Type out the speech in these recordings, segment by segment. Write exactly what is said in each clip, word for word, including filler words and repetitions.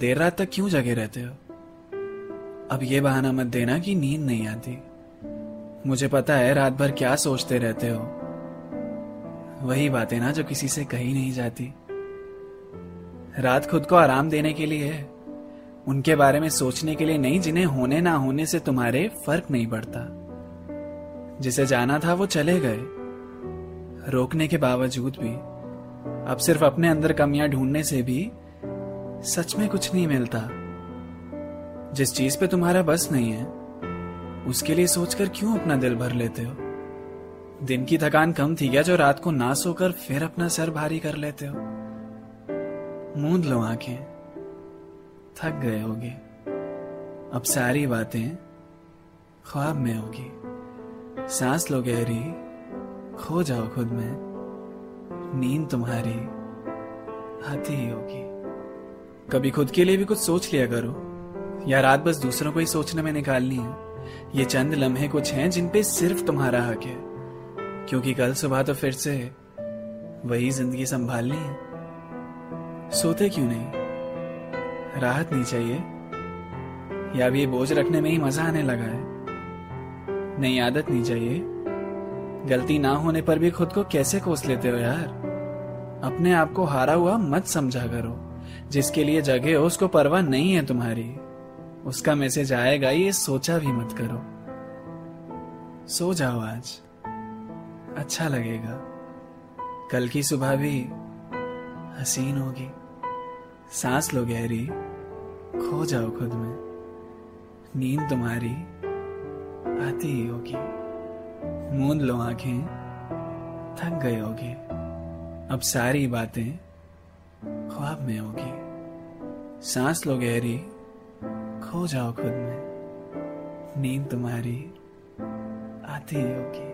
देर रात तक क्यों जगे रहते हो? अब ये बहाना मत देना कि नींद नहीं आती। मुझे पता है रात भर क्या सोचते रहते हो, वही बातें ना जो किसी से कही नहीं जाती। रात खुद को आराम देने के लिए है, उनके बारे में सोचने के लिए नहीं जिन्हें होने ना होने से तुम्हारे फर्क नहीं पड़ता। जिसे जाना था वो चले गए, रोकने के बावजूद भी। अब सिर्फ अपने अंदर कमियां ढूंढने से भी सच में कुछ नहीं मिलता। जिस चीज पे तुम्हारा बस नहीं है उसके लिए सोचकर क्यों अपना दिल भर लेते हो? दिन की थकान कम थी क्या जो रात को ना सोकर फिर अपना सर भारी कर लेते हो? मूंद लो आंखें, थक गए होगे। अब सारी बातें ख्वाब में होगी। सांस लो गहरी, खो जाओ खुद में। नींद तुम्हारी आती ही होगी। कभी खुद के लिए भी कुछ सोच लिया करो। या रात बस दूसरों को ही सोचने में निकालनी है? ये चंद लम्हे कुछ हैं जिन पे सिर्फ तुम्हारा हक है, क्योंकि कल सुबह तो फिर से वही जिंदगी संभालनी है। सोते क्यों नहीं? राहत नहीं चाहिए? या भी बोझ रखने में ही मजा आने लगा है? नहीं, आदत नहीं चाहिए। गलती ना होने पर भी खुद को कैसे कोस लेते हो यार? अपने आप को हारा हुआ मत समझा करो। जिसके लिए जगे हो उसको परवाह नहीं है तुम्हारी। उसका मैसेज आएगा ये सोचा भी मत करो। सो जाओ आज, अच्छा लगेगा। कल की सुबह भी हसीन होगी। सांस लो गहरी, खो जाओ खुद में। नींद तुम्हारी आती ही होगी। मूंद लो आंखें, थक गए होगे। अब सारी बातें ख्वाब में होगी। सांस लो गहरी, खो जाओ खुद में। नींद तुम्हारी आती ही होगी।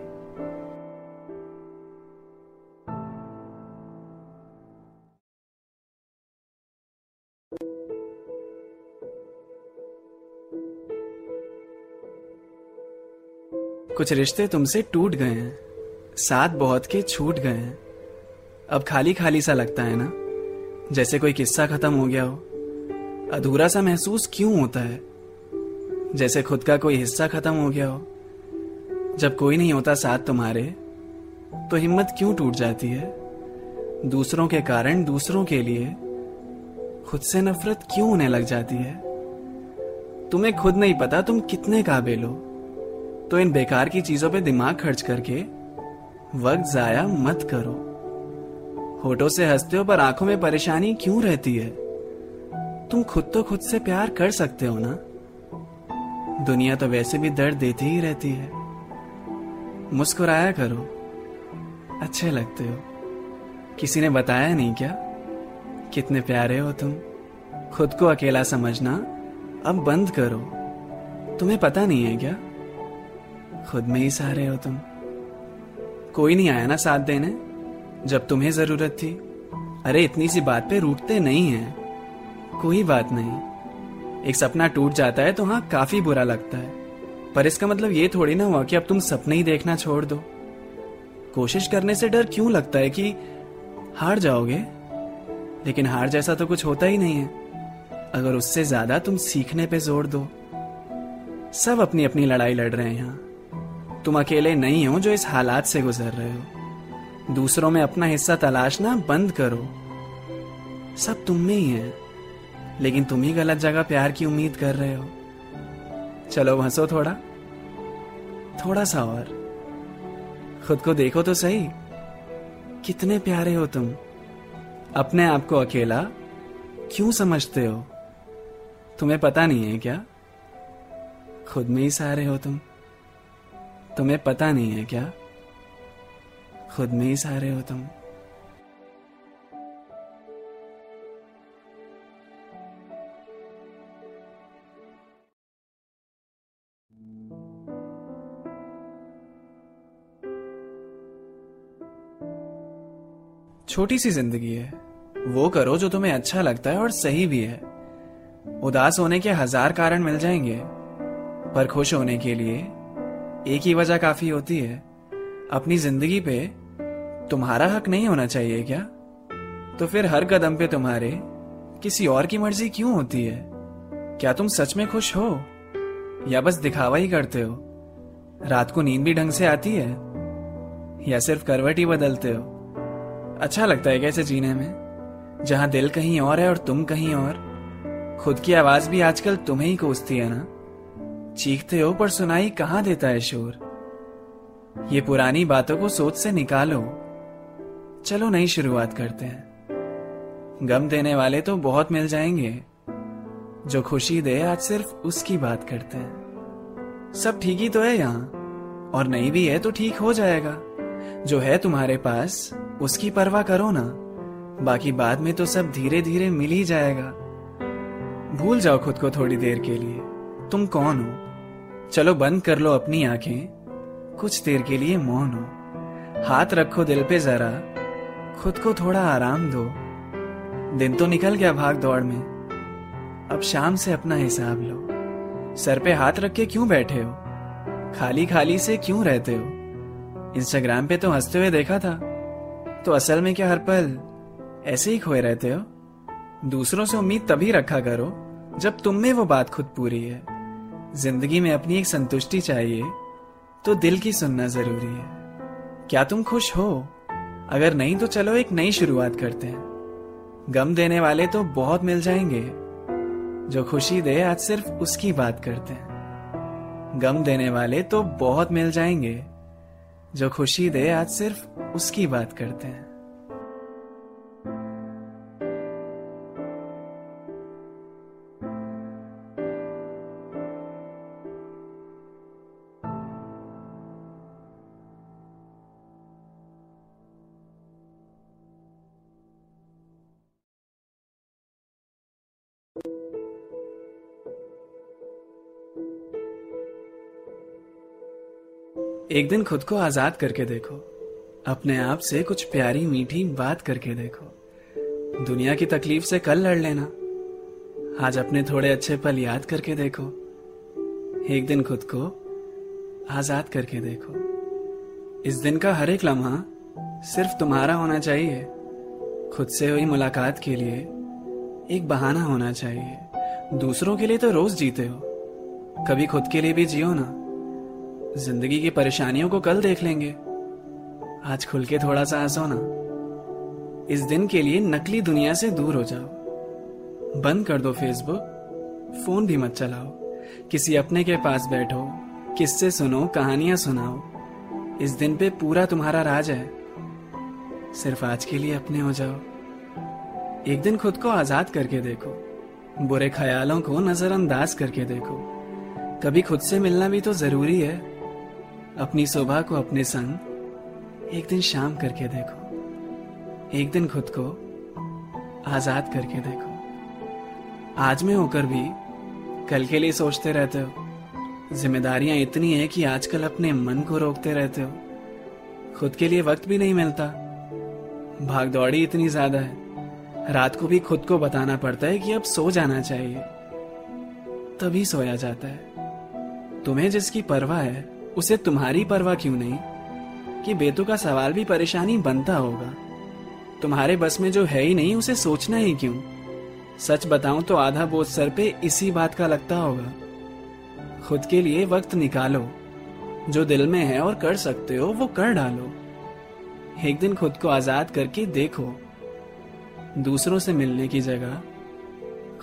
कुछ रिश्ते तुमसे टूट गए हैं, साथ बहुत के छूट गए हैं। अब खाली खाली सा लगता है ना, जैसे कोई किस्सा खत्म हो गया हो। अधूरा सा महसूस क्यों होता है? जैसे खुद का कोई हिस्सा खत्म हो गया हो। जब कोई नहीं होता साथ तुम्हारे तो हिम्मत क्यों टूट जाती है? दूसरों के कारण, दूसरों के लिए खुद से नफरत क्यों होने लग जाती है? तुम्हें खुद नहीं पता तुम कितने काबिल हो, तो इन बेकार की चीजों पे दिमाग खर्च करके वक्त जाया मत करो। होठों से हंसते हो पर आंखों में परेशानी क्यों रहती है? तुम खुद तो खुद से प्यार कर सकते हो ना। दुनिया तो वैसे भी दर्द देती ही रहती है। मुस्कुराया करो, अच्छे लगते हो। किसी ने बताया नहीं क्या कितने प्यारे हो तुम? खुद को अकेला समझना अब बंद करो। तुम्हें पता नहीं है क्या खुद में ही सहारे हो तुम? कोई नहीं आया ना साथ देने जब तुम्हें जरूरत थी। अरे इतनी सी बात पे रूठते नहीं हैं। कोई बात नहीं, एक सपना टूट जाता है तो हाँ काफी बुरा लगता है, पर इसका मतलब ये थोड़ी ना हुआ कि अब तुम सपने ही देखना छोड़ दो। कोशिश करने से डर क्यों लगता है कि हार जाओगे? लेकिन हार जैसा तो कुछ होता ही नहीं है अगर उससे ज्यादा तुम सीखने पे जोर दो। सब अपनी अपनी लड़ाई लड़ रहे हैं यहाँ। तुम अकेले नहीं हो जो इस हालात से गुजर रहे हो। दूसरों में अपना हिस्सा तलाशना बंद करो। सब तुम में ही है, लेकिन तुम ही गलत जगह प्यार की उम्मीद कर रहे हो। चलो हंसो थोड़ा, थोड़ा सा और। खुद को देखो तो सही, कितने प्यारे हो तुम। अपने आप को अकेला क्यों समझते हो? तुम्हें पता नहीं है क्या खुद में ही सहारे हो तुम? तुम्हें पता नहीं है क्या खुद में ही सहारे हो तुम? छोटी सी जिंदगी है, वो करो जो तुम्हें अच्छा लगता है और सही भी है। उदास होने के हजार कारण मिल जाएंगे, पर खुश होने के लिए एक ही वजह काफी होती है। अपनी जिंदगी पे तुम्हारा हक नहीं होना चाहिए क्या? तो फिर हर कदम पे तुम्हारे किसी और की मर्जी क्यों होती है? क्या तुम सच में खुश हो या बस दिखावा ही करते हो? रात को नींद भी ढंग से आती है या सिर्फ करवट ही बदलते हो? अच्छा लगता है कैसे जीने में, जहां दिल कहीं और है और तुम कहीं और? खुद की आवाज भी आजकल तुम्हें ही कोसती है ना? चीखते हो पर सुनाई कहां देता है शोर। ये पुरानी बातों को सोच से निकालो, चलो नई शुरुआत करते हैं। गम देने वाले तो बहुत मिल जाएंगे, जो खुशी दे आज सिर्फ उसकी बात करते हैं। सब ठीक ही तो है यहाँ, और नहीं भी है तो ठीक हो जाएगा। जो है तुम्हारे पास उसकी परवाह करो ना, बाकी बाद में तो सब धीरे धीरे मिल ही जाएगा। भूल जाओ खुद को थोड़ी देर के लिए, तुम कौन हो। चलो बंद कर लो अपनी आंखें, कुछ देर के लिए मौन हो। हाथ रखो दिल पे जरा, खुद को थोड़ा आराम दो। दिन तो निकल गया भाग दौड़ में, अब शाम से अपना हिसाब लो। सर पे हाथ रख के क्यों बैठे हो? खाली खाली से क्यों रहते हो? इंस्टाग्राम पे तो हंसते हुए देखा था, तो असल में क्या हर पल ऐसे ही खोए रहते हो? दूसरों से उम्मीद तभी रखा करो जब तुम में वो बात खुद पूरी है। जिंदगी में अपनी एक संतुष्टि चाहिए तो दिल की सुनना जरूरी है। क्या तुम खुश हो? अगर नहीं तो चलो एक नई शुरुआत करते हैं। गम देने वाले तो बहुत मिल जाएंगे, जो खुशी दे आज सिर्फ उसकी बात करते हैं। गम देने वाले तो बहुत मिल जाएंगे, जो खुशी दे आज सिर्फ उसकी बात करते हैं। एक दिन खुद को आजाद करके देखो, अपने आप से कुछ प्यारी मीठी बात करके देखो। दुनिया की तकलीफ से कल लड़ लेना, आज अपने थोड़े अच्छे पल याद करके देखो। एक दिन खुद को आजाद करके देखो। इस दिन का हर एक लम्हा सिर्फ तुम्हारा होना चाहिए। खुद से हुई मुलाकात के लिए एक बहाना होना चाहिए। दूसरों के लिए तो रोज जीते हो, कभी खुद के लिए भी जियो ना। जिंदगी की परेशानियों को कल देख लेंगे, आज खुल के थोड़ा सा हंसो ना। इस दिन के लिए नकली दुनिया से दूर हो जाओ। बंद कर दो फेसबुक, फोन भी मत चलाओ। किसी अपने के पास बैठो, किस्से सुनो, कहानियां सुनाओ। इस दिन पे पूरा तुम्हारा राज है, सिर्फ आज के लिए अपने हो जाओ। एक दिन खुद को आजाद करके देखो, बुरे ख्यालों को नजरअंदाज करके देखो। कभी खुद से मिलना भी तो जरूरी है। अपनी सुबह को अपने संग एक दिन शाम करके देखो। एक दिन खुद को आजाद करके देखो। आज में होकर भी कल के लिए सोचते रहते हो। जिम्मेदारियां इतनी हैं कि आजकल अपने मन को रोकते रहते हो। खुद के लिए वक्त भी नहीं मिलता, भाग दौड़ी इतनी ज्यादा है। रात को भी खुद को बताना पड़ता है कि अब सो जाना चाहिए, तभी सोया जाता है। तुम्हें जिसकी परवाह है उसे तुम्हारी परवाह क्यों नहीं? कि बेतु का सवाल भी परेशानी बनता होगा। तुम्हारे बस में जो है ही नहीं उसे सोचना ही क्यों? सच बताऊं तो आधा बोझ सर पे इसी बात का लगता होगा। खुद के लिए वक्त निकालो, जो दिल में है और कर सकते हो वो कर डालो। एक दिन खुद को आजाद करके देखो। दूसरों से मिलने की जगह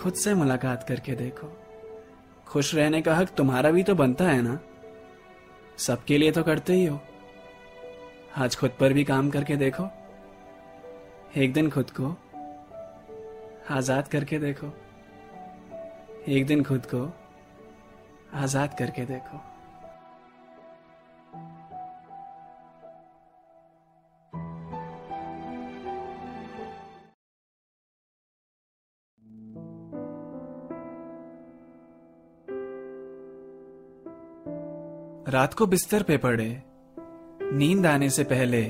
खुद से मुलाकात करके देखो। खुश रहने का हक तुम्हारा भी तो बनता है ना, सबके लिए तो करते ही हो। आज खुद पर भी काम करके देखो। एक दिन खुद को आजाद करके देखो। एक दिन खुद को आजाद करके देखो। रात को बिस्तर पे पड़े नींद आने से पहले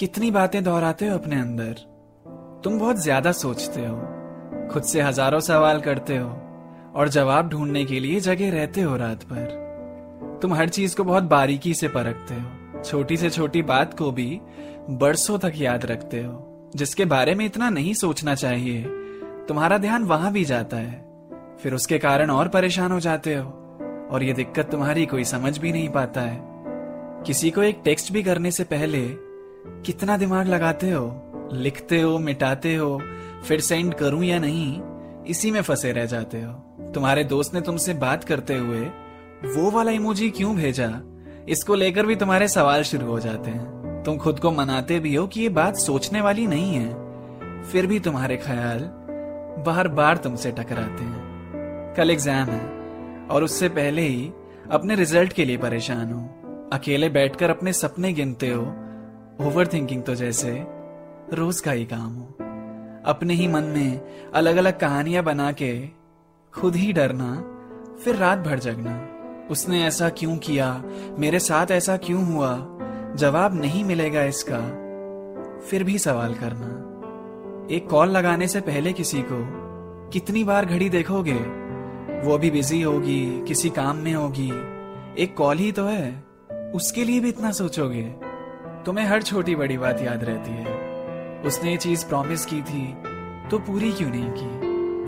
कितनी बातें दोहराते हो अपने अंदर। तुम बहुत ज्यादा सोचते हो, खुद से हजारों सवाल करते हो और जवाब ढूंढने के लिए जगे रहते हो रात भर। तुम हर चीज को बहुत बारीकी से परखते हो, छोटी से छोटी बात को भी बरसों तक याद रखते हो, जिसके बारे में इतना नहीं सोचना चाहिए तुम्हारा ध्यान वहां भी जाता है, फिर उसके कारण और परेशान हो जाते हो, और ये दिक्कत तुम्हारी कोई समझ भी नहीं पाता है। किसी को एक टेक्स्ट भी करने से पहले कितना दिमाग लगाते हो, लिखते हो, मिटाते हो, फिर सेंड करूं या नहीं, इसी में फंसे रह जाते हो। तुम्हारे दोस्त ने तुमसे बात करते हुए वो वाला इमोजी क्यों भेजा, इसको लेकर भी तुम्हारे सवाल शुरू हो जाते हैं। तुम खुद को मनाते भी हो कि ये बात सोचने वाली नहीं है, फिर भी तुम्हारे ख्याल बार बार तुमसे टकराते हैं। कल एग्जाम है और उससे पहले ही अपने रिजल्ट के लिए परेशान हो, अकेले बैठकर अपने सपने गिनते हो। ओवरथिंकिंग तो जैसे रोज का ही काम हो, अपने ही मन में अलग अलग कहानियां बना के खुद ही डरना, फिर रात भर जगना। उसने ऐसा क्यों किया, मेरे साथ ऐसा क्यों हुआ, जवाब नहीं मिलेगा इसका, फिर भी सवाल करना। एक कॉल लगाने से पहले किसी को कितनी बार घड़ी देखोगे, वो भी बिजी होगी, किसी काम में होगी, एक कॉल ही तो है, उसके लिए भी इतना सोचोगे। तुम्हें हर छोटी बड़ी बात याद रहती है। उसने ये चीज प्रॉमिस की थी तो पूरी क्यों नहीं की,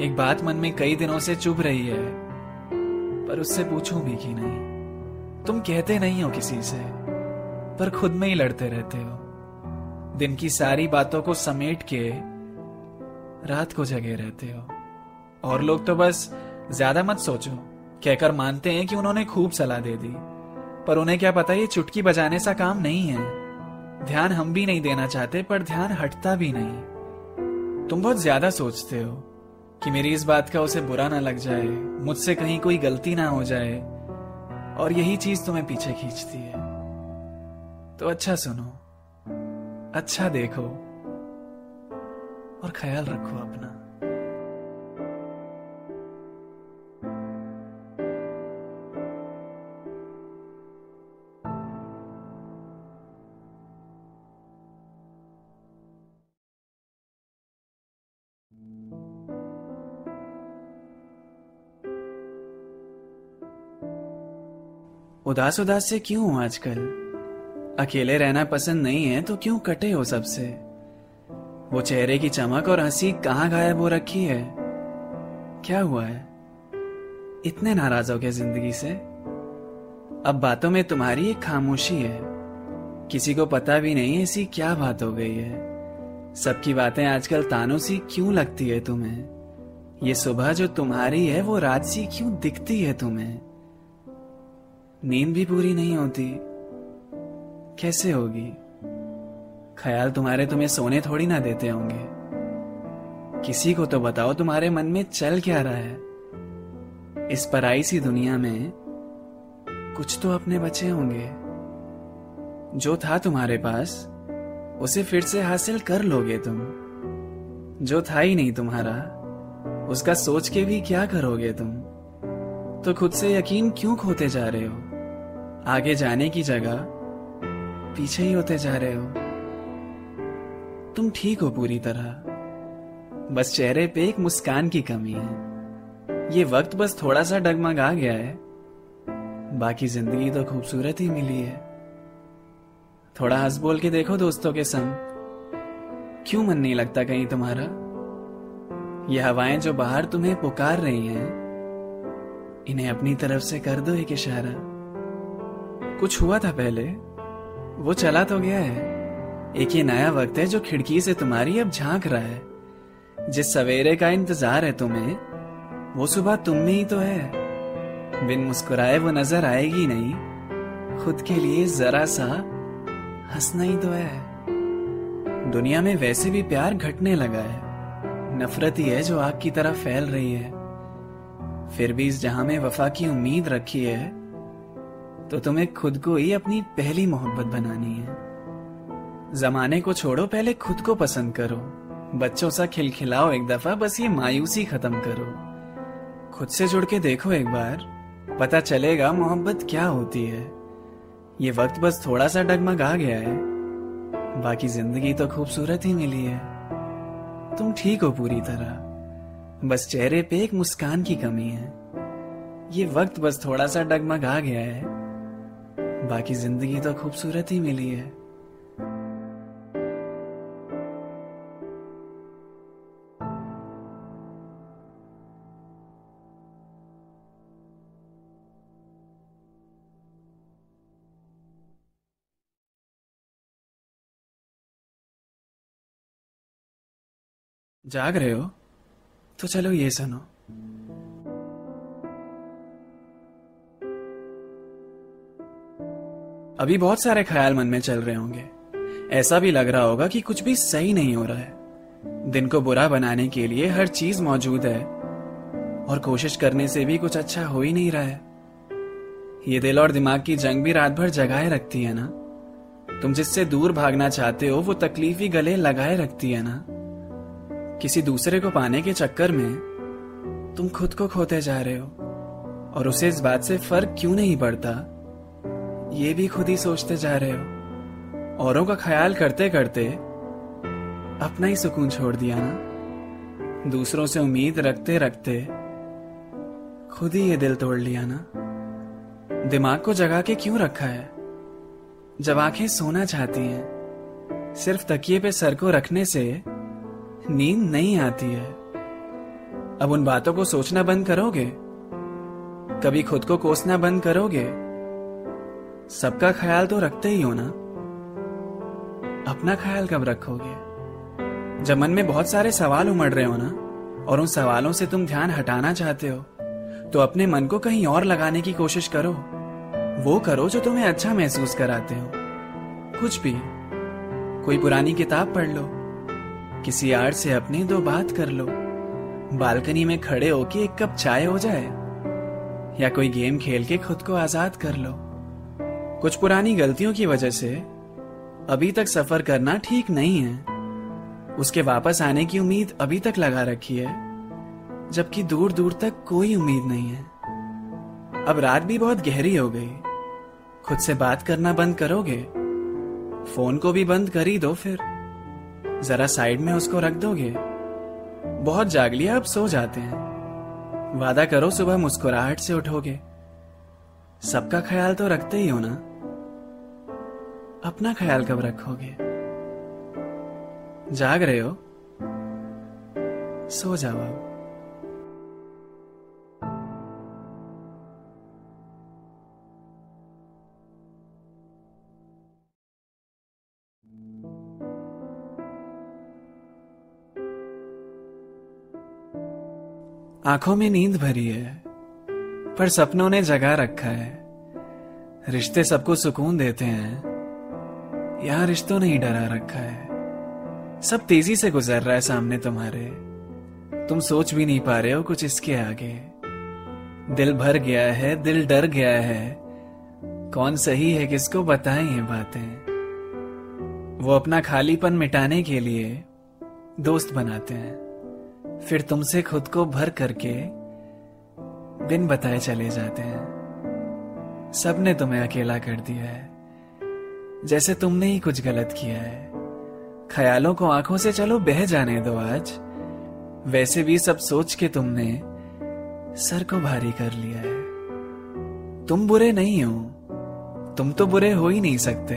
एक बात मन में कई दिनों से चुभ रही है पर उससे पूछूं भी कि नहीं। तुम कहते नहीं हो किसी से पर खुद में ही लड़ते रहते हो। दिन की सारी बातों को समेट के रात को जगे रहते हो। और लोग तो बस ज्यादा मत सोचो कहकर मानते हैं कि उन्होंने खूब सलाह दे दी, पर उन्हें क्या पता ये चुटकी बजाने सा काम नहीं है। ध्यान हम भी नहीं देना चाहते पर ध्यान हटता भी नहीं। तुम बहुत ज्यादा सोचते हो कि मेरी इस बात का उसे बुरा ना लग जाए, मुझसे कहीं कोई गलती ना हो जाए, और यही चीज तुम्हें पीछे खींचती है। तो अच्छा सुनो, अच्छा देखो और ख्याल रखो अपना। उदास उदास से क्यों हो आजकल, अकेले रहना पसंद नहीं है तो क्यों कटे हो सबसे? वो चेहरे की चमक और हंसी कहाँ गायब हो रखी है, क्या हुआ है? इतने नाराज हो गए जिंदगी से? अब बातों में तुम्हारी एक खामोशी है, किसी को पता भी नहीं है ऐसी क्या बात हो गई है। सबकी बातें आजकल तानों सी क्यों लगती है तुम्हें? ये सुबह जो तुम्हारी है वो रात सी क्यों दिखती है तुम्हें? नींद भी पूरी नहीं होती, कैसे होगी? ख्याल तुम्हारे तुम्हें सोने थोड़ी ना देते होंगे। किसी को तो बताओ तुम्हारे मन में चल क्या रहा है। इस पराई सी दुनिया में कुछ तो अपने बचे होंगे। जो था तुम्हारे पास उसे फिर से हासिल कर लोगे तुम, जो था ही नहीं तुम्हारा उसका सोच के भी क्या करोगे तुम? तो खुद से यकीन क्यों खोते जा रहे हो? आगे जाने की जगह पीछे ही होते जा रहे हो। तुम ठीक हो पूरी तरह, बस चेहरे पे एक मुस्कान की कमी है। ये वक्त बस थोड़ा सा डगमगा गया है, बाकी जिंदगी तो खूबसूरत ही मिली है। थोड़ा हंस बोल के देखो दोस्तों के संग, क्यों मन नहीं लगता कहीं तुम्हारा? ये हवाएं जो बाहर तुम्हें पुकार रही हैं, इन्हें अपनी तरफ से कर दो एक इशारा। कुछ हुआ था पहले वो चला तो गया है, एक ये नया वक्त है जो खिड़की से तुम्हारी अब झांक रहा है। जिस सवेरे का इंतजार है तुम्हें वो सुबह तुम में ही तो है। बिन मुस्कुराए वो नजर आएगी नहीं, खुद के लिए जरा सा हंसना ही तो है। दुनिया में वैसे भी प्यार घटने लगा है, नफरत ही है जो आग की तरह फैल रही है। फिर भी इस जहां में वफा की उम्मीद रखी है तो तुम्हें खुद को ही अपनी पहली मोहब्बत बनानी है। जमाने को छोड़ो, पहले खुद को पसंद करो, बच्चों सा खिलखिलाओ एक दफा, बस ये मायूसी खत्म करो। खुद से जुड़ के देखो एक बार, पता चलेगा मोहब्बत क्या होती है। ये वक्त बस थोड़ा सा डगमगा गया है, बाकी जिंदगी तो खूबसूरत ही मिली है। तुम ठीक हो पूरी तरह, बस चेहरे पे एक मुस्कान की कमी है। ये वक्त बस थोड़ा सा डगमगा गया है, बाकी जिंदगी तो खूबसूरत ही मिली है। जाग रहे हो तो चलो ये सुनो। अभी बहुत सारे ख्याल मन में चल रहे होंगे, ऐसा भी लग रहा होगा कि कुछ भी सही नहीं हो रहा है। दिन को बुरा बनाने के लिए हर चीज मौजूद है और कोशिश करने से भी कुछ अच्छा हो ही नहीं रहा है। ये दिल और दिमाग की जंग भी रात भर जगाए रखती है ना। तुम जिससे दूर भागना चाहते हो वो तकलीफ ही गले लगाए रखती है ना। किसी दूसरे को पाने के चक्कर में तुम खुद को खोते जा रहे हो और उसे इस बात से फर्क क्यों नहीं पड़ता ये भी खुद ही सोचते जा रहे हो। औरों का ख्याल करते करते अपना ही सुकून छोड़ दिया ना। दूसरों से उम्मीद रखते रखते खुद ही ये दिल तोड़ लिया ना। दिमाग को जगा के क्यों रखा है जब आंखें सोना चाहती हैं। सिर्फ तकिए पे सर को रखने से नींद नहीं आती है। अब उन बातों को सोचना बंद करोगे, कभी खुद को कोसना बंद करोगे। सबका ख्याल तो रखते ही हो ना, अपना ख्याल कब रखोगे। जब मन में बहुत सारे सवाल उमड़ रहे हो ना और उन सवालों से तुम ध्यान हटाना चाहते हो तो अपने मन को कहीं और लगाने की कोशिश करो। वो करो जो तुम्हें अच्छा महसूस कराते हो। कुछ भी, कोई पुरानी किताब पढ़ लो, किसी यार से अपनी दो बात कर लो, बालकनी में खड़े होके एक कप चाय हो जाए, या कोई गेम खेल के खुद को आजाद कर लो। कुछ पुरानी गलतियों की वजह से अभी तक सफर करना ठीक नहीं है। उसके वापस आने की उम्मीद अभी तक लगा रखी है, जबकि दूर दूर तक कोई उम्मीद नहीं है। अब रात भी बहुत गहरी हो गई, खुद से बात करना बंद करोगे। फोन को भी बंद कर ही दो, फिर जरा साइड में उसको रख दोगे। बहुत जाग लिया, अब सो जाते हैं। वादा करो सुबह मुस्कुराहट से उठोगे। सबका ख्याल तो रखते ही हो ना, अपना ख्याल कब रखोगे। जाग रहे हो, सो जाओ अब। आंखों में नींद भरी है पर सपनों ने जगा रखा है। रिश्ते सबको सुकून देते हैं, यहां रिश्तों ने ही डरा रखा है। सब तेजी से गुजर रहा है सामने तुम्हारे, तुम सोच भी नहीं पा रहे हो कुछ इसके आगे। दिल भर गया है, दिल डर गया है, कौन सही है किसको बताएं ये बातें। वो अपना खालीपन मिटाने के लिए दोस्त बनाते हैं, फिर तुमसे खुद को भर करके दिन बताए चले जाते हैं। सबने तुम्हें अकेला कर दिया है, जैसे तुमने ही कुछ गलत किया है। ख्यालों को आंखों से चलो बह जाने दो आज, वैसे भी सब सोच के तुमने सर को भारी कर लिया है। तुम बुरे नहीं हो, तुम तो बुरे हो ही नहीं सकते।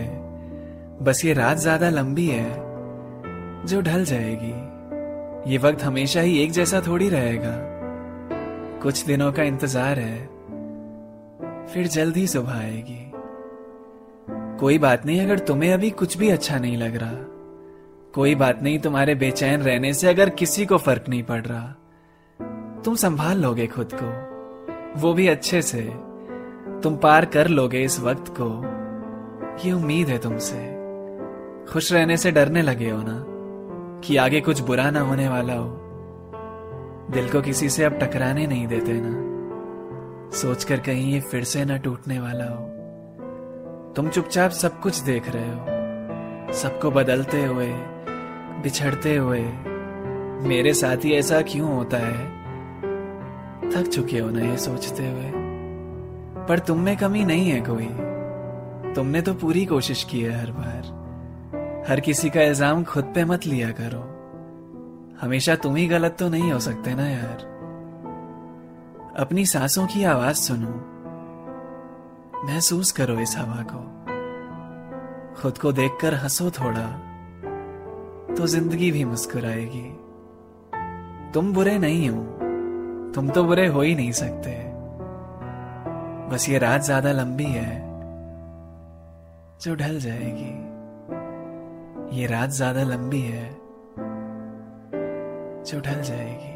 बस ये रात ज्यादा लंबी है जो ढल जाएगी। ये वक्त हमेशा ही एक जैसा थोड़ी रहेगा। कुछ दिनों का इंतजार है, फिर जल्द ही सुबह आएगी। कोई बात नहीं अगर तुम्हें अभी कुछ भी अच्छा नहीं लग रहा, कोई बात नहीं तुम्हारे बेचैन रहने से अगर किसी को फर्क नहीं पड़ रहा। तुम संभाल लोगे खुद को, वो भी अच्छे से। तुम पार कर लोगे इस वक्त को, ये उम्मीद है तुमसे। खुश रहने से डरने लगे हो ना कि आगे कुछ बुरा ना होने वाला हो। दिल को किसी से अब टकराने नहीं देते ना, सोचकर कहीं ये फिर से ना टूटने वाला हो। तुम चुपचाप सब कुछ देख रहे हो, सबको बदलते हुए, बिछड़ते हुए। मेरे साथ ही ऐसा क्यों होता है, थक चुके हो ना ये सोचते हुए। पर तुम में कमी नहीं है कोई, तुमने तो पूरी कोशिश की है हर बार। हर किसी का इल्जाम खुद पे मत लिया करो, हमेशा तुम ही गलत तो नहीं हो सकते ना यार। अपनी सांसों की आवाज सुनो, महसूस करो इस हवा को। खुद को देखकर हंसो थोड़ा, तो जिंदगी भी मुस्कुराएगी। तुम बुरे नहीं हो, तुम तो बुरे हो ही नहीं सकते। बस ये रात ज्यादा लंबी है जो ढल जाएगी। ये रात ज्यादा लंबी है जो ढल जाएगी।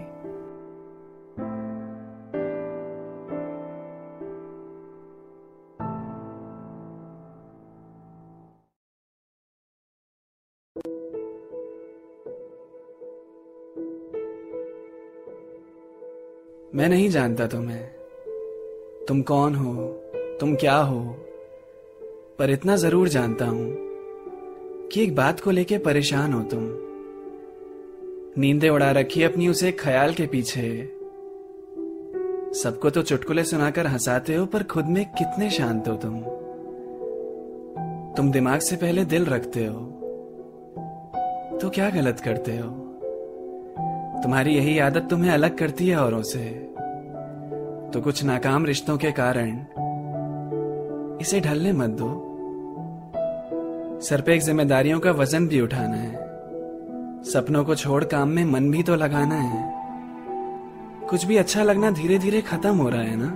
मैं नहीं जानता तुम्हें, तुम कौन हो, तुम क्या हो, पर इतना जरूर जानता हूं कि एक बात को लेके परेशान हो तुम। नींदें उड़ा रखी अपनी उसे ख्याल के पीछे। सबको तो चुटकुले सुनाकर हंसाते हो, पर खुद में कितने शांत हो तुम। तुम दिमाग से पहले दिल रखते हो, तो क्या गलत करते हो। तुम्हारी यही आदत तुम्हें अलग करती है औरों से। तो कुछ नाकाम रिश्तों के कारण इसे ढलने मत दो। सर पे एक जिम्मेदारियों का वजन भी उठाना है, सपनों को छोड़ काम में मन भी तो लगाना है। कुछ भी अच्छा लगना धीरे धीरे खत्म हो रहा है ना।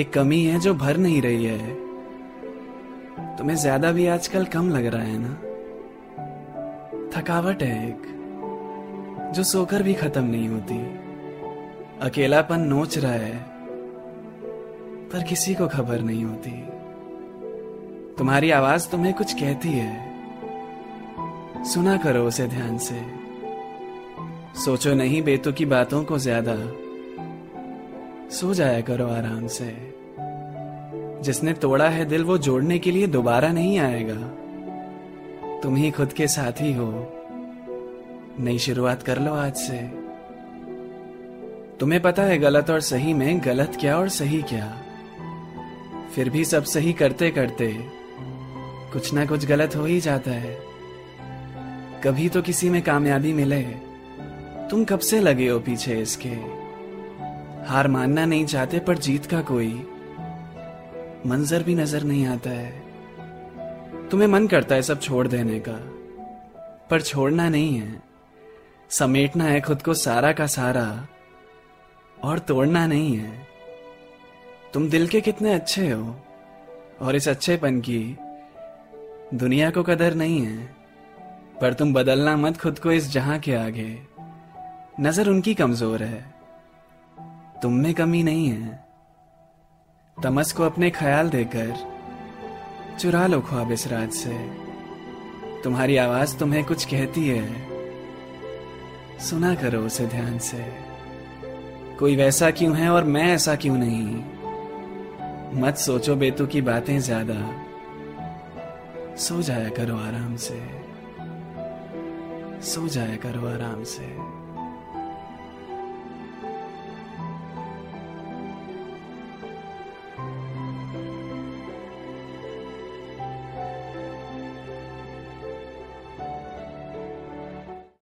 एक कमी है जो भर नहीं रही है। तुम्हें ज्यादा भी आजकल कम लग रहा है ना। थकावट है एक, जो सोकर भी खत्म नहीं होती। अकेलापन नोच रहा है, पर किसी को खबर नहीं होती। तुम्हारी आवाज तुम्हें कुछ कहती है, सुना करो उसे ध्यान से। सोचो नहीं बेतुकी बातों को ज्यादा, सो जाया करो आराम से। जिसने तोड़ा है दिल वो जोड़ने के लिए दोबारा नहीं आएगा। तुम ही खुद के साथी हो। नई शुरुआत कर लो आज से। तुम्हें पता है गलत और सही में गलत क्या और सही क्या। फिर भी सब सही करते करते कुछ ना कुछ गलत हो ही जाता है। कभी तो किसी में कामयाबी मिले, तुम कब से लगे हो पीछे इसके। हार मानना नहीं चाहते, पर जीत का कोई मंजर भी नजर नहीं आता है। तुम्हें मन करता है सब छोड़ देने का, पर छोड़ना नहीं है। समेटना है खुद को सारा का सारा, और तोड़ना नहीं है। तुम दिल के कितने अच्छे हो, और इस अच्छेपन की दुनिया को कदर नहीं है। पर तुम बदलना मत खुद को इस जहां के आगे। नजर उनकी कमजोर है, तुम में कमी नहीं है। तमस को अपने ख्याल देकर चुरा लो ख्वाब इस रात से। तुम्हारी आवाज तुम्हें कुछ कहती है, सुना करो उसे ध्यान से। कोई वैसा क्यों है और मैं ऐसा क्यों नहीं। मत सोचो बेतुकी बातें ज्यादा, सो जाया करो आराम से, सो जाया करो आराम से।